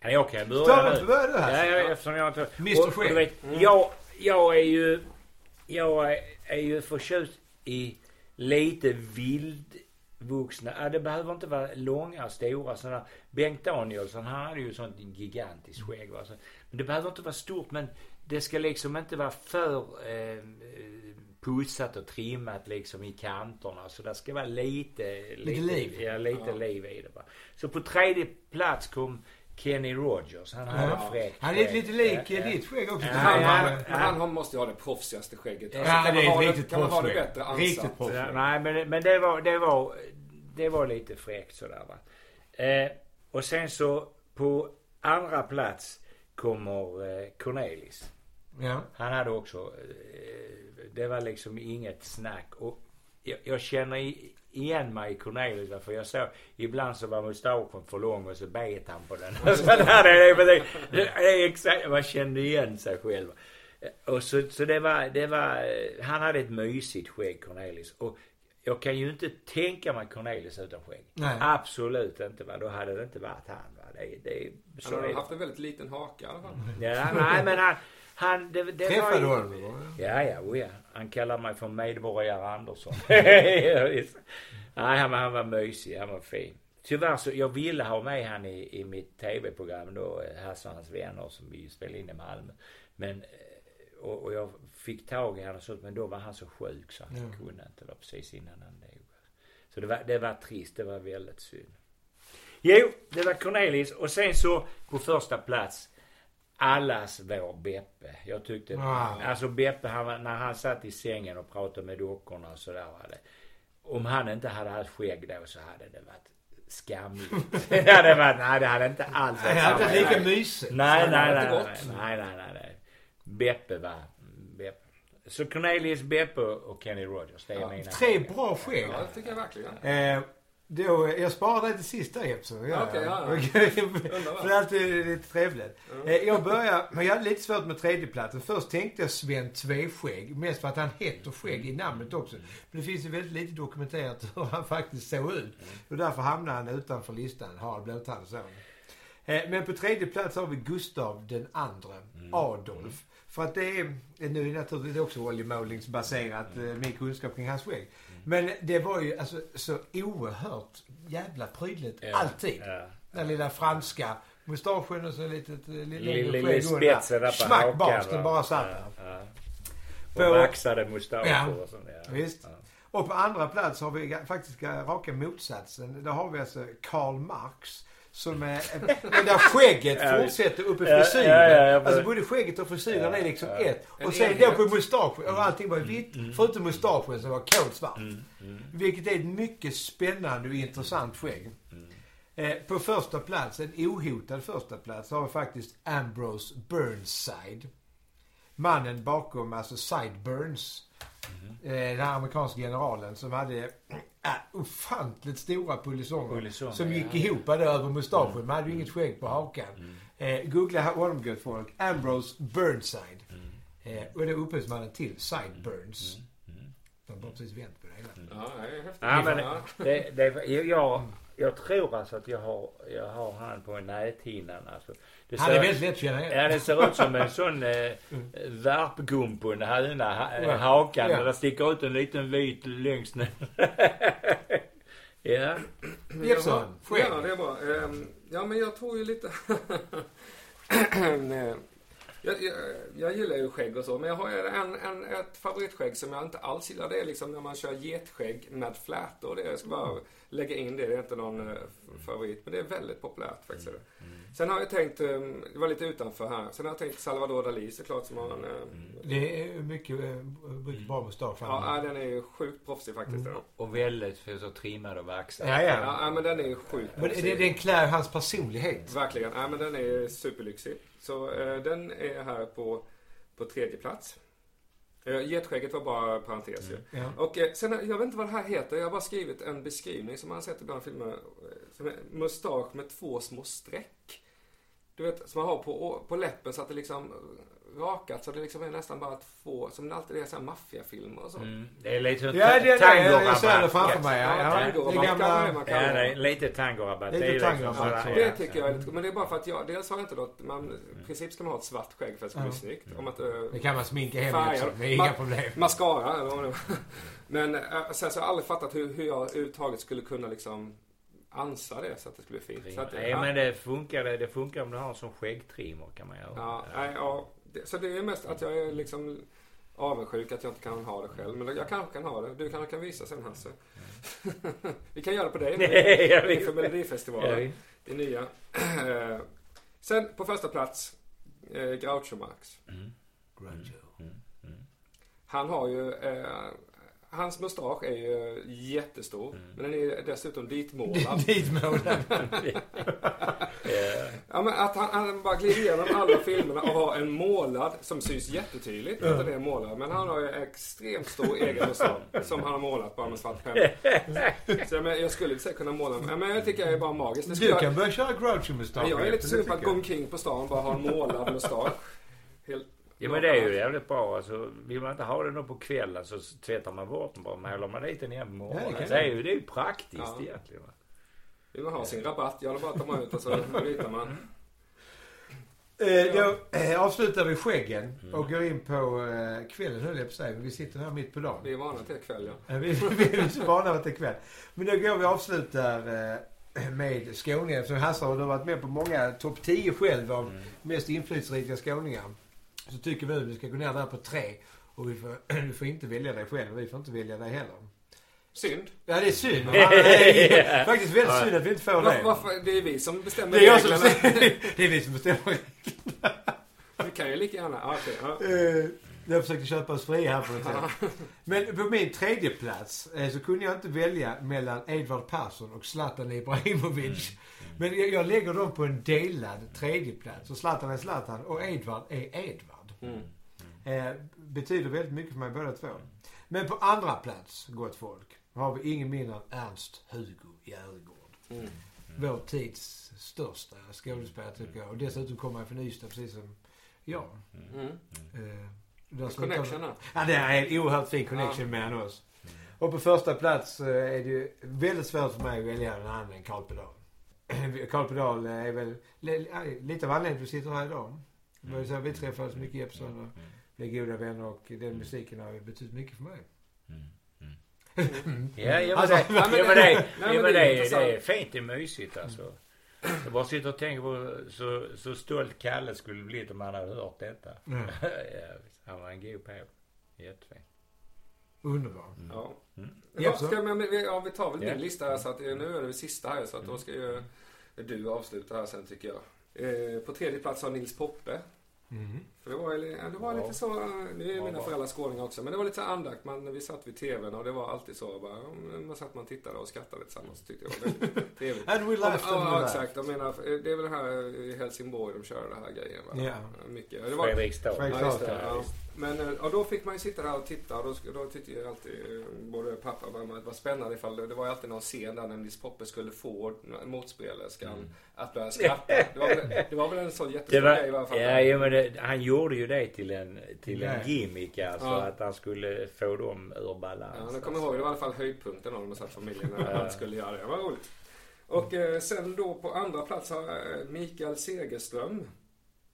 Ja, jag kan börja. Står du till börja nu här? Ja, eftersom jag inte... mister Skägg. Du vet, mm. jag, jag är ju... Jag är, är ju förtjust i lite vild... vuxna. Ja, det behöver inte vara långa, stora sådana. Bengt Danielsson, han hade ju sånt gigantiskt skägg. Va? Men det behöver inte vara stort, men det ska liksom inte vara för eh, pussat och trimmat liksom i kanterna. Så det ska vara lite, lite liv. Ja, lite ja. liv i det. Va? Så på tredje plats kom Kenny Rogers. Han har ja. fräckt. Han är lite lik ja. ditt skägg också. Ja, han, ja. Han, han, han måste ju ha det proffsigaste skägget. Alltså, ja, kan det man är riktigt proffs. Kan proffs man ha det riktigt proffs. Ja, nej, men, men det var... Det var Det var lite fräckt sådär, va. Eh, och sen så på andra plats kommer eh, Cornelis. Ja. Han hade också, eh, det var liksom inget snack. Och jag, jag känner i, igen mig i Cornelis, va? För jag såg, ibland så var mustaschen för lång och så bet han på den. Man kände igen sig själv. Och så, så det, var, det var, han hade ett mysigt skägg, Cornelis. Och jag kan ju inte tänka mig Cornelis utan skägg. Nej. Absolut inte, va. Då hade det inte varit han, va. Det, det, så han har haft en väldigt liten haka i alla fall. Ja, nej, men han... han det, det träffade du honom då? Ja, ja, oja. Han kallar mig för medborgare Andersson. Nej, han, han var mysig, han var fin. Tyvärr så, jag ville ha med han i, i mitt tv-program då, Hasse och hans vänner som vi spelade in i Malmö. Men... Och, och jag fick tag i han och sånt, men då var han så sjuk så han mm. kunde inte då precis innan han dog. Så det var, det var trist, det var väldigt synd. Jo, det var Cornelis och sen så på första plats allas vår Beppe. Jag tyckte, wow. Alltså Beppe han, när han satt i sängen och pratade med dockorna och sådär var det. om han inte hade haft skägg då så hade det varit skamligt. Det hade varit, nej, det hade inte alls varit. Det hade inte lika mysigt. Nej, nej, nej, nej, nej, nej, nej, nej. Beppe var Beppe. Så Cornelius, Beppe och Kenny Rogers. Det är ja, mina tre frågor. Bra skägg. Ja, det tycker jag verkligen. Eh, då, jag sparade det sista episoden. Ja, okay, ja, ja. För det är alltid lite trevligt. Mm. Eh, jag börjar, men jag hade lite svårt med tredjeplatsen. Först tänkte jag Sven Tveskägg. Mest för att han heter skägg i namnet också. Men det finns ju väldigt lite dokumenterat hur han faktiskt såg ut. Mm. Och därför hamnade han utanför listan. Har blivit han så. Eh, men på tredje plats har vi Gustav den andra, mm. Adolf. För att det är, nu är naturligtvis också Wally Molings baserat mm. min kunskap kring hans skägg. Mm. Men det var ju alltså så oerhört jävla prydligt ja, alltid. Ja, ja. Den lilla franska mustaschen och så litet lilla spetsen. Smackbarsten bara satt där. Ja, ja. Och vaxade mustaschen ja, och sånt där. Ja. Visst. Ja. Och på andra plats har vi faktiskt raka motsatsen. Där har vi alltså Karl Marx. Som är, där skägget fortsätter upp i frisyren. Ja, ja, ja, ja, alltså både skägget och frisyren ja, är liksom ja, ett. Och sen då på mustaschen och allting var vitt. Mm, förutom mustaschen som var kolsvart. Mm, mm. Vilket är ett mycket spännande och intressant skägg. Mm. Eh, på första plats, en ohotad första plats har vi faktiskt Ambrose Burnside. Mannen bakom alltså Sideburns. Mm. Eh, den amerikanska generalen som hade... Äh, ofantligt stora polisonger som gick ja, ihop där över mustaschen. Mm. Man hade ju inget skägg på hakan. Mm. Eh, googla honom gott folk. Ambrose Burnside. Mm. Eh, och det uppehövs man till Sideburns. Mm. Mm. De var precis vänt på det hela. Mm. Ja, men det, det, jag, jag tror alltså att jag har, jag har han på näthinnan. Alltså. Det han är väldigt lätt att känna igen. Ja, det ser ut som en sån eh, värpgump på den här ha, eh, hakan. Ja. Där sticker ut en liten vit längst ner. Ja. Jepson, ja, det är bra. Um, ja, men jag tror ju lite... jag, jag, jag gillar ju skägg och så. Men jag har en, en, ett favoritskägg som jag inte alls gillar. Det är liksom när man kör getskägg med flätor. Jag ska bara lägga in det. Det är inte någon eh, favorit. Men det är väldigt populärt faktiskt. Mm. Sen har jag tänkt, det var lite utanför här. Sen har jag tänkt Salvador Dalí såklart som har en... Det är mycket bra mustasch. Ja, den är ju sjukt proffsig faktiskt. Mm. Och väldigt för så trimmad och vaxad. Ja, ja. Ja, men den är ju sjukt proffsig. Men den klär hans personlighet. Verkligen, ja men den är superlyxig. Så eh, den är här på, på tredje plats. Getskägget var bara parentes ju. Mm. Ja. Och eh, sen, jag vet inte vad det här heter. Jag har bara skrivit en beskrivning som man har sett ibland i filmer. Som är mustasch med två små streck. Du vet, som man har på, på läppen så att det liksom rakat så det liksom är nästan bara två som det alltid är så här maffiafilmer och så. Mm. Det är lite tango. Ja, det är det framför mig. Ja, lite tangorabatt. Det det tycker jag är lite, men det är bara för att jag dels har inte då man i princip ska man ha ett svart skägg för att det ska bli snyggt om att det kan man sminka hem liksom. Det är inga problem. Mascara. Men sen så har jag aldrig fattat hur hur jag uttaget skulle kunna liksom ansa det så att det skulle bli fint. Så att, nej, ja, men det funkar, det funkar om du har en sån skäggtrimmer kan man göra. Ja, nej, ja. Så det är mest att jag är liksom avundsjuk att jag inte kan ha det själv. Men jag kanske kan ha det. Du kanske kan visa sen, Hasse. Vi kan göra det på dig. Nej, inför Melodifestivalen. Det nya. Sen på första plats, eh, Groucho Marx. Mm. Groucho. Mm. Mm. Han har ju... Eh, hans mustasch är ju jättestor. Mm. Men den är dessutom ditmålad. Ditmålad. Yeah. Ja, men att han, han bara glider igenom alla filmerna och har en målad som syns jättetydligt. Mm. Att det är målad. Men han har ju extremt stor egen mustasch som han har målat bara med svart penna. Så men, jag skulle inte kunna måla med. Men jag tycker det är bara magiskt. Du kan börja köra Groucho-mustasch. Jag är lite sugen på att gå omkring på stan och bara ha en målad mustasch. Helt... Ja, men det är ju jävligt bra. Alltså, vill man inte ha den upp på kvällen så tvättar man bort den bara. Men håller man dit den igen på morgonen. Ja, det, det är ju det är praktiskt ja, egentligen. Va? Vill man ha sin rabatt, jag bara tar man ut och så ritar man. Eh, då eh, avslutar vi skäggen mm. och går in på eh, kvällen höll jag på sig. Vi sitter här mitt på dagen. Vi är vana till kväll, ja. vi, vi är så vana till kväll. Men då går vi och avslutar... Eh, med skåningar. Som Hasse har varit med på många topp tio själv av mm. mest inflytelserika skåningar. Så tycker vi att vi ska gå ner där på tre. Och vi får, vi får inte välja dig själv. Vi får inte välja dig heller. Synd. Ja, det är synd. Man, det är faktiskt väldigt synd att vi inte får det. Varför? Det är vi som bestämmer det är reglerna. Som, det är vi som bestämmer reglerna. Vi kan ju lika gärna. Okay, ja. Jag försökte köpa oss fria här för ett. Men på min tredje plats så kunde jag inte välja mellan Edvard Persson och Zlatan Ibrahimovic. Mm. Men jag, jag lägger dem på en delad tredje plats. Så Zlatan är Zlatan och Edvard är Edvard. Mm. Eh, betyder väldigt mycket för mig båda två. Men på andra plats, gott folk, har vi ingen mindre än Ernst Hugo Järegård. Mm. Vår tids största skådespelare tycker jag. Och dessutom kommer han från Ystad precis som jag. Mm. Eh, Connection. Ja, det är en oerhört fin connection ja. Mellan oss. Och på första plats är det ju väldigt svårt för mig att välja en annan än Carl Pedal. Carl Pedal är väl lite av anledningen vi sitter här idag. Så vi träffades mycket i Epson och blev goda vänner och den musiken har betytt mycket för mig. Ja, jag var det. Jag var det. Jag var det. Det är fint och mysigt alltså. Jag bara sitter och tänker på så, så stolt Kalle skulle bli om han hade hört detta. Mm. Han var en god påg. Jättefint. Underbart. Mm. Ja. Mm. Ja, ska, men, ja, vi tar väl din yeah. lista här så att nu är det sista här så att då ska ju du avsluta här sen tycker jag. Eh, på tredje plats har Nils Poppe. Mm. För det var, det var lite så, nu är mina föräldrar skåningar också, men det var lite så andakt, man, vi satt vid tvn och det var alltid så, bara, man satt man tittade och skrattade tillsammans, tyckte jag var väldigt trevligt. And we laughed. Ja, ja exakt, jag menar, det är väl det här i Helsingborg de kör den här grejen, va? Yeah. Mycket. Det var, Fredrikstad. Fredrikstad, ja, ja. Men och då fick man ju sitta där och titta och då, då tyckte jag alltid, både pappa och mamma, det var spännande ifall det, det var alltid någon scen där när Nils Poppe skulle få motspelerskan mm. att börja skratta. Det var väl, det var väl en sån jättestor var, grej i alla fall. Ja, ja men det, han gjorde ju det till en, till en gimmick alltså ja. Att han skulle få dem ur balans. Ja, jag kommer ihåg, det var i alla fall höjdpunkten av de satt familjen när han skulle göra det. Det var roligt. Och eh, sen då på andra plats har Mikael Segerström.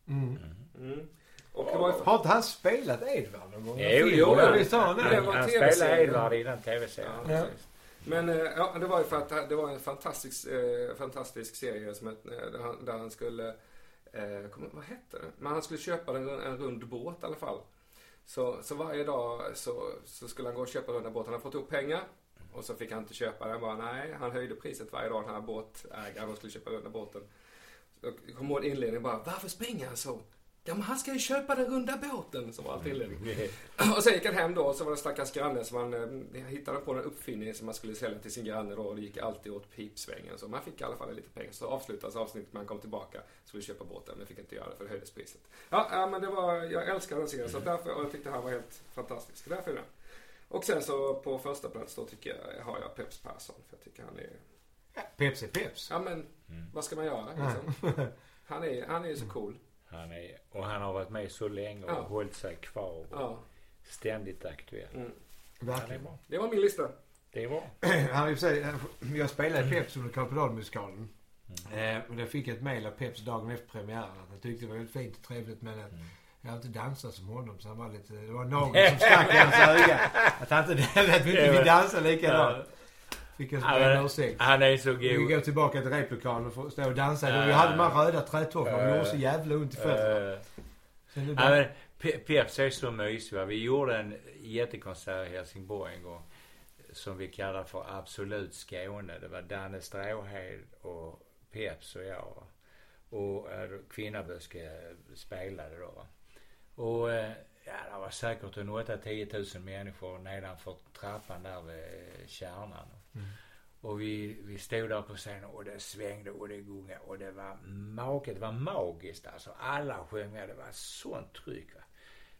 Mm. Mm. Och det var för... Har inte han spelat Edvard någon gång? Jo, jo ja, visst har han det. Han, han spelade Edvard i den tv-serien. Ja, ja. Men ja, det var ju för att det var en fantastisk, eh, fantastisk serie som, eh, där, han, där han skulle, eh, kom, vad hette det? Men han skulle köpa en, en rund båt i alla fall. Så, så varje dag så, så skulle han gå och köpa runda båten. Han fått upp pengar och så fick han inte köpa den. Bara, nej, han höjde priset varje dag den här båtägaren skulle köpa runda båten. Och kom ihåg inledningen bara, varför springer han så? Ja, men han ska ju köpa den runda båten som var allt inledning. Och sen gick han hem då och så var det en stackars granne som han eh, hittade på en uppfinning som man skulle sälja till sin granne då och det gick alltid åt pipsvängen så man fick i alla fall lite pengar. Så avslutades avsnittet man kom tillbaka skulle köpa båten men fick inte göra det för det höjdes priset. Ja, ja men det var, jag älskar den serien så därför, och jag tyckte han var helt fantastisk. Därför den. Och sen så på första plats då tycker jag har jag Peps Persson för jag tycker han är... Ja, Peps är Peps. Ja men mm. vad ska man göra liksom? Han är, han är ju så cool. Han är, och han har varit med så länge och ja. Hållit sig kvar och ja. Ständigt aktuell. Mm. Verkligen. Ja, det, det var min lista. Det var. Han säga, jag spelade i Peps under Karpedalmusikalen. Mm. Eh, och jag fick ett mejl av Peps dagen efter premiären. Jag tyckte det var väldigt fint och trevligt men att mm. jag har inte dansat som honom så han var lite, det var någon som stack i hans öga. Att han inte, att vi inte vill dansa likadant. Ja. Han, han är så god. Vi går tillbaka till replokalen och stå och dansa. Vi uh, hade man röda trätoffar. Uh, vi gjorde så jävla ont i fötterna. Uh, bara... P- Peps är så mysig. Va? Vi gjorde en jättekonsert i Helsingborg en gång. Som vi kallar för Absolut Skåne. Det var Danne Stråhed och Peps och jag. Va? Och äh, Kvinnaböske spelade då. Va? Och äh, ja, det var säkert en åtta till tio tusen människor nedanför trappan där vid kärnan. Mm. Och vi, vi stod där på scenen och det svängde och det gungade och det var maket, det var magiskt alltså, alla sjöng, det var sånt tryck va?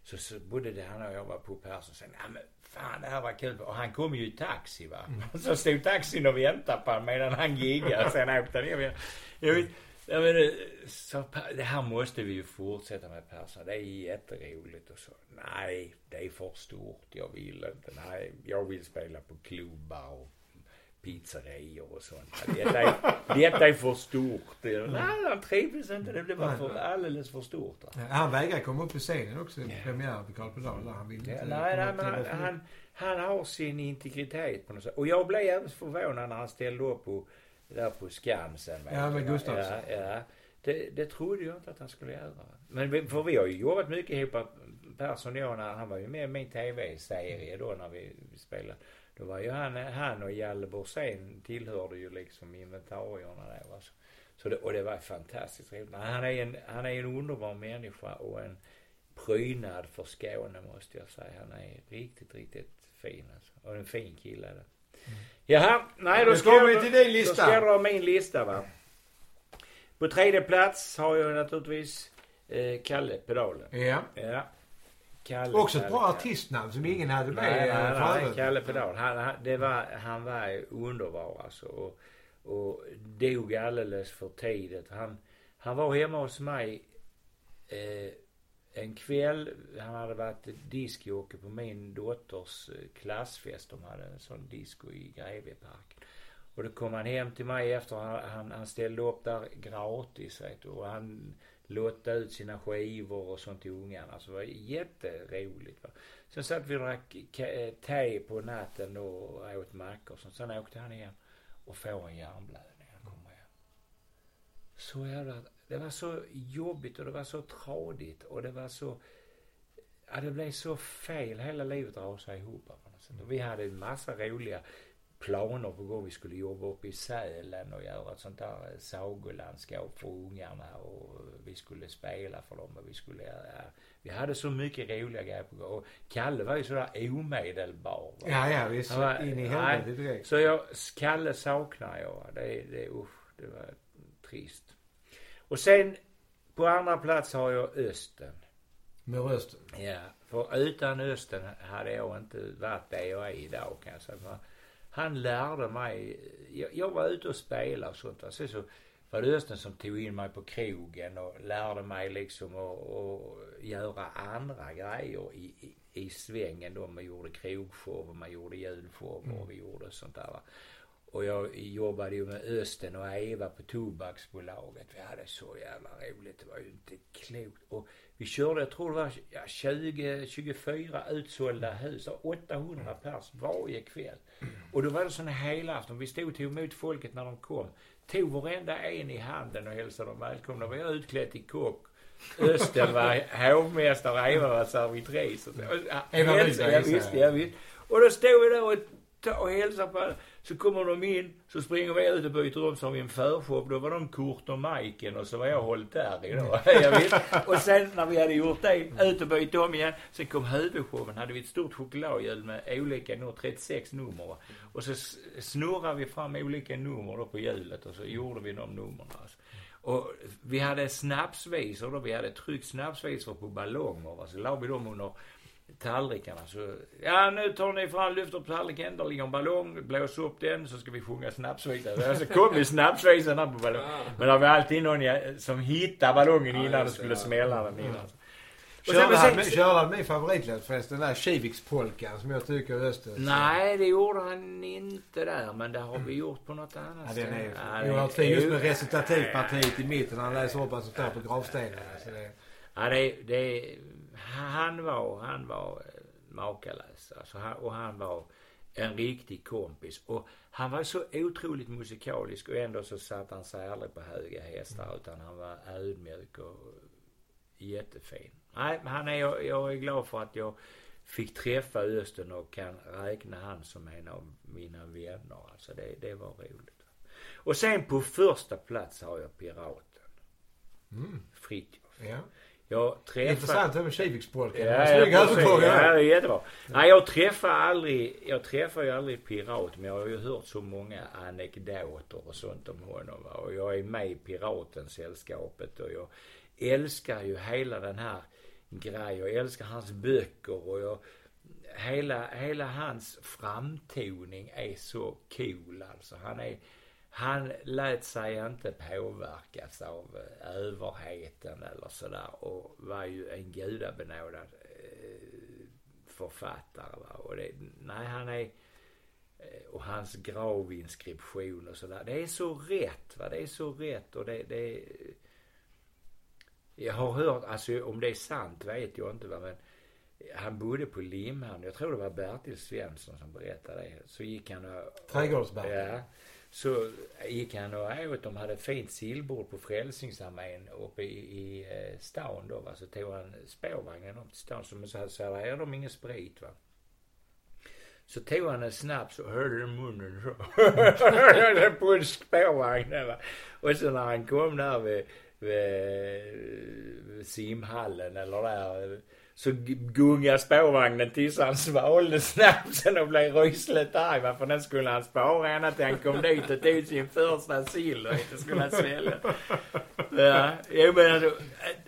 Så, så bodde det han och jag var på Persson och sa, ja men fan det här var kul och han kom ju i taxi va mm. så stod taxin och väntade på honom medan han giggade och sen åkte ner jag vet, jag vet, så, det här måste vi ju fortsätta med Persson, det är jätteroligt och så, nej det är för stort, jag vill inte, nej jag vill spela på klubbar och pizzerior och sånt. Detta är, detta är för stort. Nej, han trivdes inte. Det blev bara för, alldeles för stort. Ja, han vägrade komma upp i scenen också. Yeah. Premiär på Karlpedal. Han ville inte. Ja, nej, nej, men han, han, han har sin integritet på något sätt. Och jag blev jävligt förvånad när han ställde upp på, där på Skansen. Ja, men Gustafsson. Ja, ja. Det, det trodde jag inte att han skulle göra. Men för vi har ju jobbat mycket ihop på Persson och jag. Han var ju med i min tv-serie då när vi spelade. Då var ju han, han och Jalle Borsen tillhörde ju liksom inventarierna där. Alltså. Så det, och det var fantastiskt. Han är, en, han är en underbar människa och en prydnad för Skåne, måste jag säga. Han är riktigt, riktigt fin alltså. Och en fin kille där. Mm. Jaha, nej då ska vi till din lista. Då ska jag dra min lista, va. På tredje plats har jag naturligtvis eh, Kalle Pedalen. Ja. Ja. Kalle, också ett Kalle, bra artistnamn som ingen hade med. Nej, nej, nej, Kalle Pedalen. Han, han, det var, han var underbar alltså. Och, och dog alldeles för tidigt. Han, han var hemma hos mig eh, en kväll. Han hade varit discjockey på min dotters klassfest. De hade en sån disco i Greveparken. Och då kom han hem till mig efter han, han, han ställde upp där gratis, vet du, och han låtade ut sina skivor och sånt till ungarna. Så det var jätteroligt, va. Sen satt vi och drack te på natten och åt mackor. Sen åkte han hem och får en hjärnblödning. Han kommer hem. Så jävla, det var så jobbigt och det var så tradigt och det var så, ja, det blev så fel. Hela livet rasade ihop. Va? Vi hade en massa roliga planer på gång. Vi skulle jobba upp i Sälen och göra ett sånt där sagolandskap för ungarna, och vi skulle spela för dem och vi skulle ja, vi hade så mycket roliga grejer på gång. Och Kalle var ju sådär omedelbar. Va? Ja, ja, visst. Han var, in i helvete direkt. Så jag, Kalle saknar jag. Det, det, usch, det var trist. Och sen på andra plats har jag Östen. Med Östen? Ja, för utan Östen hade jag inte varit där jag är idag, kan jag säga. Han lärde mig, jag, jag var ute och spelade och sånt. Sen så var det Östen som tog in mig på krogen och lärde mig liksom att göra andra grejer i, i, i svängen. Då man gjorde krogshow, man gjorde julshow och vi gjorde sånt där. Va? Och jag jobbade ju med Östen och Eva på Tobaksbolaget. Vi hade så jävla roligt, det var ju inte klokt. Och vi körde, jag tror det var ja, tjugo, tjugofyra utsålda hus, åttahundra pers varje kväll. Och då var det sån helafton, vi stod och tog emot folket när de kom. Tog varenda en i handen och hälsade dem välkomna. Vi var utklädd i kock. Östen var hovmästare, Eva var servitris. Och så. Eva visste, jag visste, jag visste. Och då stod vi där och ta och hälsa på alla. Så kommer de in, så springer vi ut och byter om som i en förshop. Då var de Kurt och Majken och så var jag Håll Terry då. Och sen när vi hade gjort det, ut och byter om igen. Sen kom huvudshowen, hade vi ett stort chokladhjul med olika nummer, trettiosex nummer. Och så snurrade vi fram olika nummer då på hjulet och så gjorde vi de nummerna. Alltså. Och vi hade snapsvisor då, vi hade tryckt snapsvisor på ballonger. Så la vi dem under tallrikarna, så ja, nu tar ni fram, lyfter upp tallriken, där ligger en ballong, blåser upp den, så ska vi sjunga snapsvisa. Så kom ju snapsvisen på ballongen. Men det var alltid någon som hittade ballongen innan ja, det skulle ja. smälla den innan. Mm. Körde min favoritlåt förresten, den där Kivikspolkan som jag tycker röstade. Nej, det gjorde han inte där, men det har vi gjort på något annat ja, ställe. Ja, det är ju. Jag har just med recitativpartiet i mitten, han läser upp en sån där på gravstenen. Så det... Ja, det, det han var, han var makalös alltså, och han var en riktig kompis och han var så otroligt musikalisk och ändå så satt han sig aldrig på höga hästar, utan han var ödmjuk och jättefin. Nej, han är, jag, jag är glad för att jag fick träffa Östen och kan räkna han som en av mina vänner alltså, det, det var roligt. Och sen på första plats har jag Piraten mm. Fritjof. Ja. Jag träffade... Intressant, det var Kivikspolken. Ja, det är jättebra. Nej, jag träffade aldrig, jag träffade ju aldrig Pirat, men jag har ju hört så många anekdoter och sånt om honom. Va? Och jag är med i Piratensällskapet och jag älskar ju hela den här grejen. Jag älskar hans böcker och jag, hela, hela hans framtoning är så cool alltså. Han är... Han lät sig inte påverkas av överheten eller sådär, och var ju en gudabenådad författare. Va? Och det, nej, han är, och hans gravinskription och sådär, det är så rätt, va? Det är så rätt och det, det jag har hört, alltså om det är sant vet jag inte, va? Men han bodde på Limpan, jag tror det var Bertil Svensson som berättade det, så gick han och... Trädgårdsbertil. Ja. Så gick han och åt, de hade fint sillbord på Frälsningsarmén uppe i, i stan då, va? Så tog han spårvagnen upp till stan, som så hade så här, de ingen sprit, va? Så tog han en snaps och hörde munnen så på spårvagnen, va? Och så när han kom där vid eh, simhallen eller där. Så gungar spårvagnen tills han svalde snapsen och blev rysligt arg. Varför den skulle han spara henne till han kom dit och tog sin första sill och inte skulle han svälja. Ja, jag menar,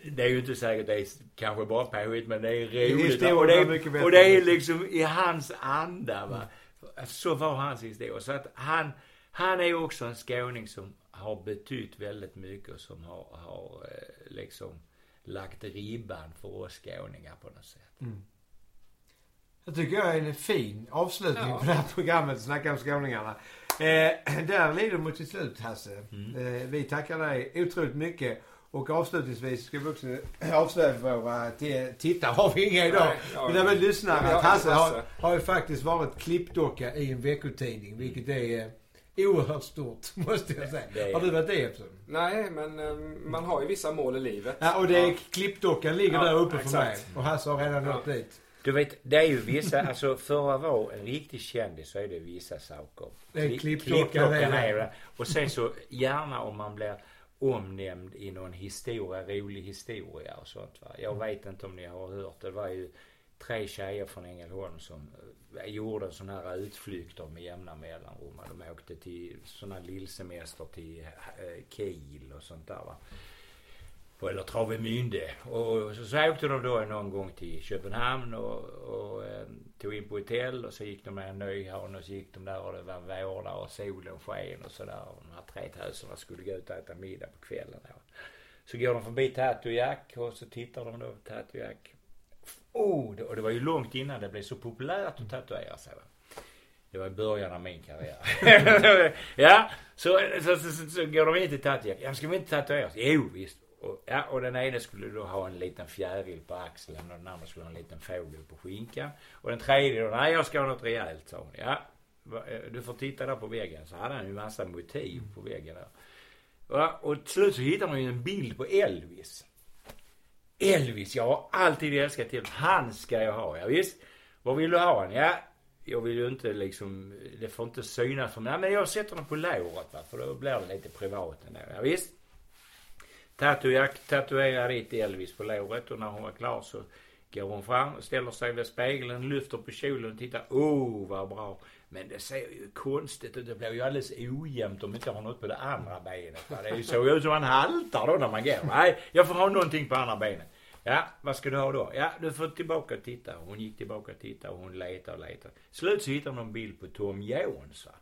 det är ju inte säkert, det är kanske bara påhitt, men det är roligt. Det är och, det är, och det är liksom i hans anda, va. Så var hans historia. Så att han, han är ju också en skåning som har betytt väldigt mycket och som har, har liksom lagt ribban för oss skåningar på något sätt. Mm. Jag tycker jag är en fin avslutning ja. På det här programmet Snacka om skåningarna. Eh, där lider mot sitt slut, Hasse. Mm. Eh, vi tackar dig otroligt mycket och avslutningsvis ska vi också avslöja våra t- tittare har vi inga idag. Men när vi lyssnar att Hasse har, har ju faktiskt varit klippdocka i en veckotidning, vilket är eh, oerhört stort, måste jag säga. Det är... Har du varit det också? Nej, men um, man har ju vissa mål i livet. Ja, och det är ja. Klippdockan ligger ja, där uppe exakt. För mig. Och Hasse har redan ja. Nått dit. Du vet, det är ju vissa, alltså för att vara en riktig kändis så är det vissa saker. Det är klippdockan. Klippdockan är det. Och sen så gärna om man blir omnämnd i någon historia, rolig historia och sånt, va. Jag vet inte om ni har hört, det var ju tre tjejer från Änglahund som gjorde en sån här utflykter med jämna mellanrum. De åkte till såna lillsemester till Kiel och sånt där, va. Eller Travemünde. Och så, så åkte de då någon gång till Köpenhamn och, och eh, tog in på hotell och så gick de med en Nyhavn och så gick de där och det var vår och solen sken och sådär. Och de här trädhäsarna skulle gå ut och äta middag på kvällen. Och så går de förbi Tatujack och så tittar de då på Tatujack. Oh, det, och det var ju långt innan det blev så populärt att tatuera sig. Det var i början av min karriär. Ja, så, så, så, så, så går de in till Tatujack. Ja, ska vi inte tatuera oss? Jo, visst. Och, ja, och den ena skulle då ha en liten fjäril på axeln och den andra skulle ha en liten fågel på skinkan. Och den tredje, nej jag ska ha något rejält, sa hon. Ja, du får titta där på väggen. Så hade han ju massa motiv på väggen där. Ja, och till slut så hittar man ju en bild på Elvis. Elvis, jag har alltid älskat till. Han ska jag ha, ja visst. Vad vill du ha han? Ja, jag vill ju inte liksom, det får inte synas för mig. Ja, men jag sätter den på låret, va, för då blir det lite privat ändå, ja visst. Tatujack tatuerar dit Elvis på låret och när hon var klar så går hon fram och ställer sig vid spegeln, lyfter på kjolen och tittar, oh vad bra, men det ser ju konstigt ut, det blir ju alldeles ojämnt om inte har något på det andra benet, va? Det är ju så ut som man haltar då när man går, nej jag får ha någonting på andra benet, ja vad ska du ha då, ja du får tillbaka och titta, hon gick tillbaka och tittade och hon letade och letade, slut så hittade hon en bild på Tom Jones, va?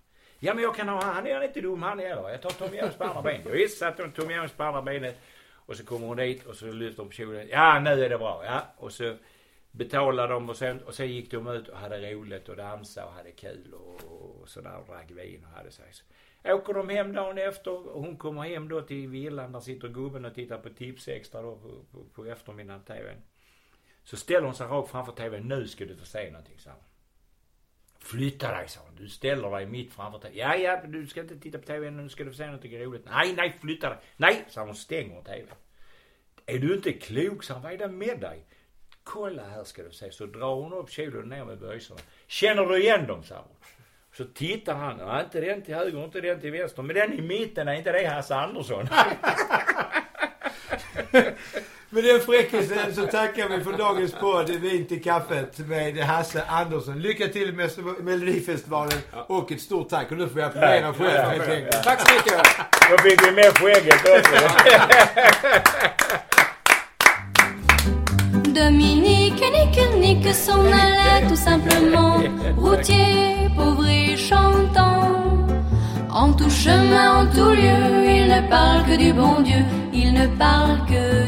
Ja, men jag kan ha, han är inte dum, han är då. Jag tar Tom Jones på andra benet. Jag visst satte hon Tom Jones på andra benet. Och så kommer hon dit och så lyfter de kjolen. Ja, nu är det bra. Ja, och så betalade de och sen, och sen gick de ut och hade roligt och dansade och hade kul och, och sådär och drack vin och hade sig. Så åker de hem dagen efter och hon kommer hem då till villan. Där sitter gubben och tittar på Tips Extra då på, på, på eftermiddagen tvn. Så ställer hon sig rakt framför tvn. Nu ska du få se någonting, så. Flytta dig, sa hon. Du ställer dig mitt framför tvn. Ja, ja, du ska inte titta på tvn. Nu ska du se något roligt. Nej, nej, flytta dig. Nej, sa hon, stänger tvn. Är du inte klok, sa hon. Vad är det med dig? Kolla här ska du se. Så drar hon upp kjolen ner med böjserna. Känner du igen dem, sa hon. Så tittar han. Nej, inte den till höger, inte den till vänster. Men den i mitten är inte det, Hasse Andersson. Med den fräckelsen så tackar vi för dagens podd Vin till kaffet med Hasse Andersson. Lycka till med Melodifestivalen och ett stort tack. Och nu får vi applådera på er. Ja. Tack så mycket. Jag fick ju med skägget också. Dominique, Nique, Nique s'en allait tout simplement. Routier, pauvre et chantant. En tout chemin, en tout lieu, il ne parle que du bon Dieu. Il ne parle que